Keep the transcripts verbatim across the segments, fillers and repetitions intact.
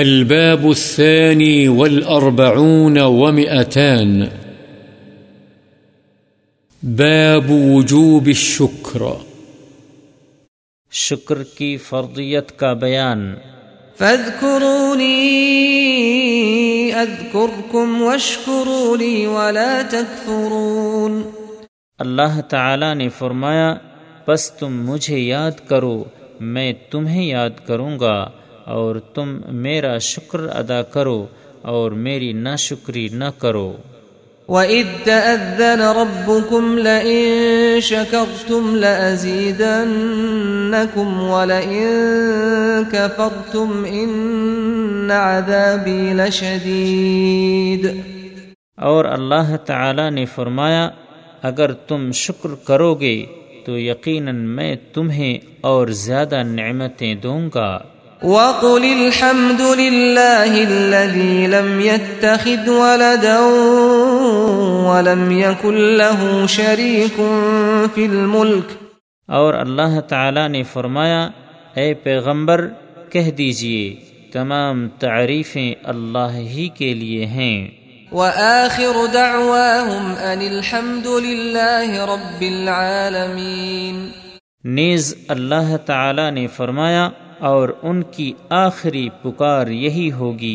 الباب الثاني والأربعون ومئتان باب وجوب الشکر. شکر کی فرضیت کا بیان. فاذکرونی اذکرکم واشکروا لی ولا تکفرون. اللہ تعالی نے فرمایا بس تم مجھے یاد کرو، میں تمہیں یاد کروں گا، اور تم میرا شکر ادا کرو اور میری ناشکری نہ کرو. وَإِذْ تَأَذَّنَ رَبُّكُمْ لَئِن شَكَرْتُمْ لَأَزِيدَنَّكُمْ وَلَئِن كَفَرْتُمْ إِنَّ عَذَابِي لَشَدِيدٌ. اور اللہ تعالی نے فرمایا اگر تم شکر کرو گے تو یقیناً میں تمہیں اور زیادہ نعمتیں دوں گا. وَقُلِ الْحَمْدُ لِلَّهِ الَّذِي لَمْ يَتَّخِذْ وَلَدًا وَلَمْ يَكُنْ لَهُ شَرِيكٌ فِي الْمُلْكِ. اور اللہ تعالی نے فرمایا اے پیغمبر کہہ دیجئے تمام تعریفیں اللہ ہی کے لیے ہیں. وَآخِرُ دَعْوَاهُمْ أَنِ الْحَمْدُ لِلَّهِ رَبِّ الْعَالَمِينَ. نیز اللہ تعالی نے فرمایا اور ان کی آخری پکار یہی ہوگی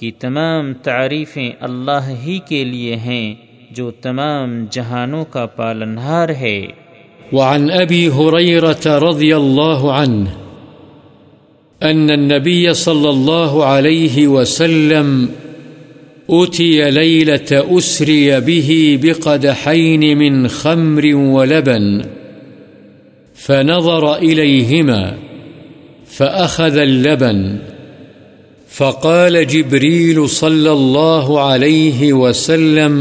کہ تمام تعریفیں اللہ ہی کے لیے ہیں جو تمام جہانوں کا پالنہار ہے. وعن ابی ہریرہ رضی اللہ عنہ ان النبی صلی اللہ علیہ وسلم اتی لیلۃ اسری به بقدحین من خمر ولبن فنظر الیہما فأخذ اللبن فقال جبريل صلى الله عليه وسلم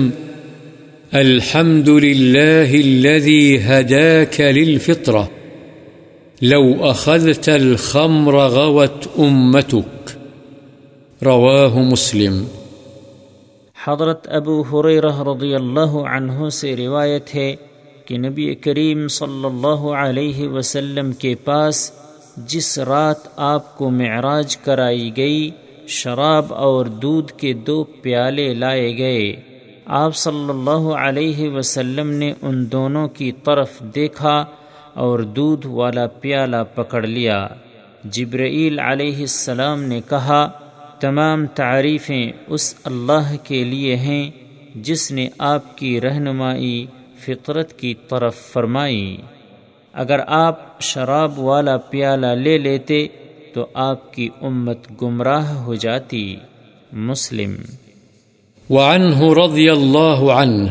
الحمد لله الذي هداك للفطرة لو أخذت الخمر غوت أمتك. رواه مسلم. حضرت ابو ہریرہ رضی اللہ عنہ سے روایت ہے کہ نبی کریم صلی اللہ علیہ وسلم کے پاس جس رات آپ کو معراج کرائی گئی شراب اور دودھ کے دو پیالے لائے گئے. آپ صلی اللہ علیہ وسلم نے ان دونوں کی طرف دیکھا اور دودھ والا پیالہ پکڑ لیا. جبرائیل علیہ السلام نے کہا تمام تعریفیں اس اللہ کے لیے ہیں جس نے آپ کی رہنمائی فطرت کی طرف فرمائی. اگر آپ شراب والا پیالہ لے لیتے تو آپ کی امت گمراہ ہو جاتی. مسلم. وعنہ رضی اللہ عنہ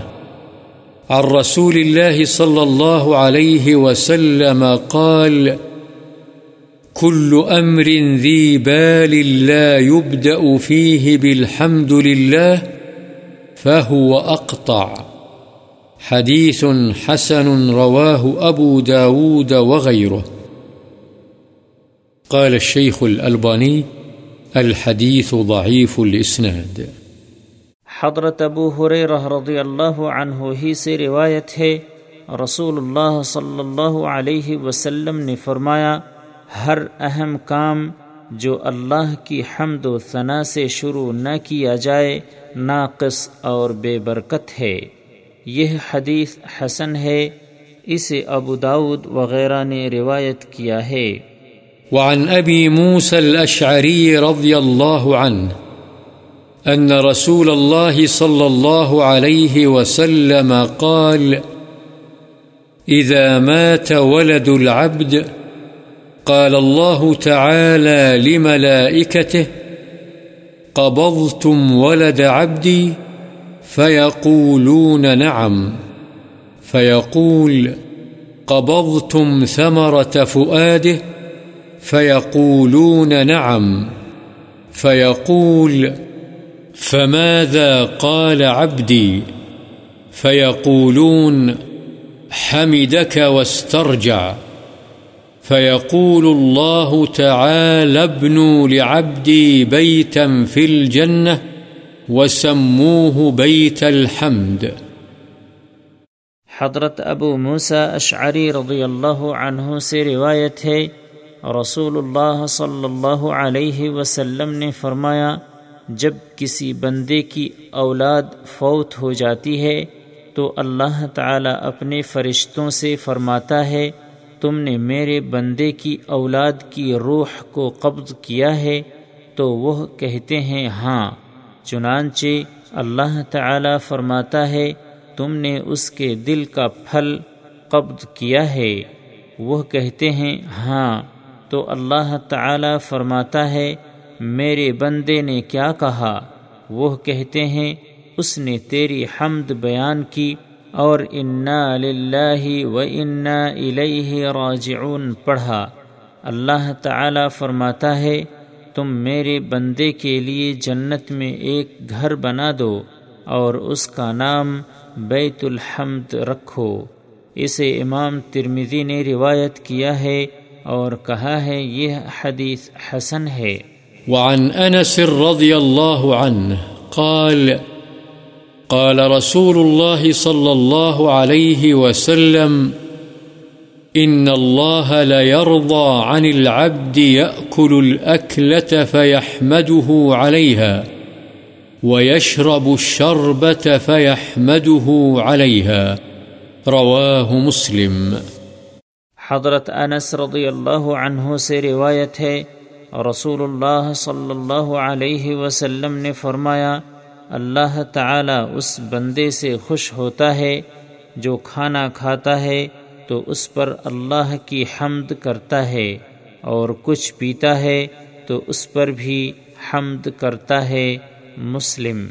عن رسول اللہ صلی اللہ علیہ وسلم قال كل امر ذی بال لا يبدأ فيه بالحمد لله فهو اقطع. حدیث حسن رواہ ابو داود وغیرہ. قال الشیخ الالبانی الحدیث ضعیف الاسناد. حضرت ابو ہریرہ رضی اللہ عنہ ہی سے روایت ہے رسول اللہ صلی اللہ علیہ وسلم نے فرمایا ہر اہم کام جو اللہ کی حمد و ثنا سے شروع نہ کیا جائے ناقص اور بے برکت ہے. یہ حدیث حسن ہے، اسے ابو داود وغیرہ نے روایت کیا ہے. وعن ابی موسیٰ الاشعری رضی اللہ عنہ ان رسول اللہ صلی اللہ علیہ وسلم قال اذا مات ولد العبد قال اللہ تعالی لملائکته قبضتم ولد عبدی فيقولون نعم فيقول قبضتم ثمرة فؤاده فيقولون نعم فيقول فماذا قال عبدي فيقولون حمدك واسترجع فيقول الله تعالى ابنوا لعبدي بيتا في الجنة وسموه بیت الحمد. حضرت ابو موسیٰ اشعری رضی اللہ عنہ سے روایت ہے رسول اللہ صلی اللہ علیہ وسلم نے فرمایا، جب کسی بندے کی اولاد فوت ہو جاتی ہے تو اللہ تعالیٰ اپنے فرشتوں سے فرماتا ہے، تم نے میرے بندے کی اولاد کی روح کو قبض کیا ہے؟ تو وہ کہتے ہیں ہاں۔ چنانچہ اللہ تعالیٰ فرماتا ہے، تم نے اس کے دل کا پھل قبض کیا ہے؟ وہ کہتے ہیں ہاں۔ تو اللہ تعالیٰ فرماتا ہے، میرے بندے نے کیا کہا؟ وہ کہتے ہیں، اس نے تیری حمد بیان کی اور انا للہ و انا الیہ راجعون پڑھا۔ اللہ تعالیٰ فرماتا ہے، تم میرے بندے کے لیے جنت میں ایک گھر بنا دو اور اس کا نام بیت الحمد رکھو۔ اسے امام ترمذی نے روایت کیا ہے اور کہا ہے یہ حدیث حسن ہے۔ وعن انس رضی اللہ عنہ قال قال رسول الله صلى الله عليه وسلم إن الله لا يرضى عن العبد يأكل الأكلة فيحمده عليها ويشرب الشربة فيحمده عليها رواه مسلم۔ حضرت انس رضی اللہ عنہ سے روایت ہے، رسول اللہ صلی اللہ علیہ وسلم نے فرمایا، اللہ تعالیٰ اس بندے سے خوش ہوتا ہے جو کھانا کھاتا ہے تو اس پر اللہ کی حمد کرتا ہے، اور کچھ پیتا ہے تو اس پر بھی حمد کرتا ہے۔ مسلم۔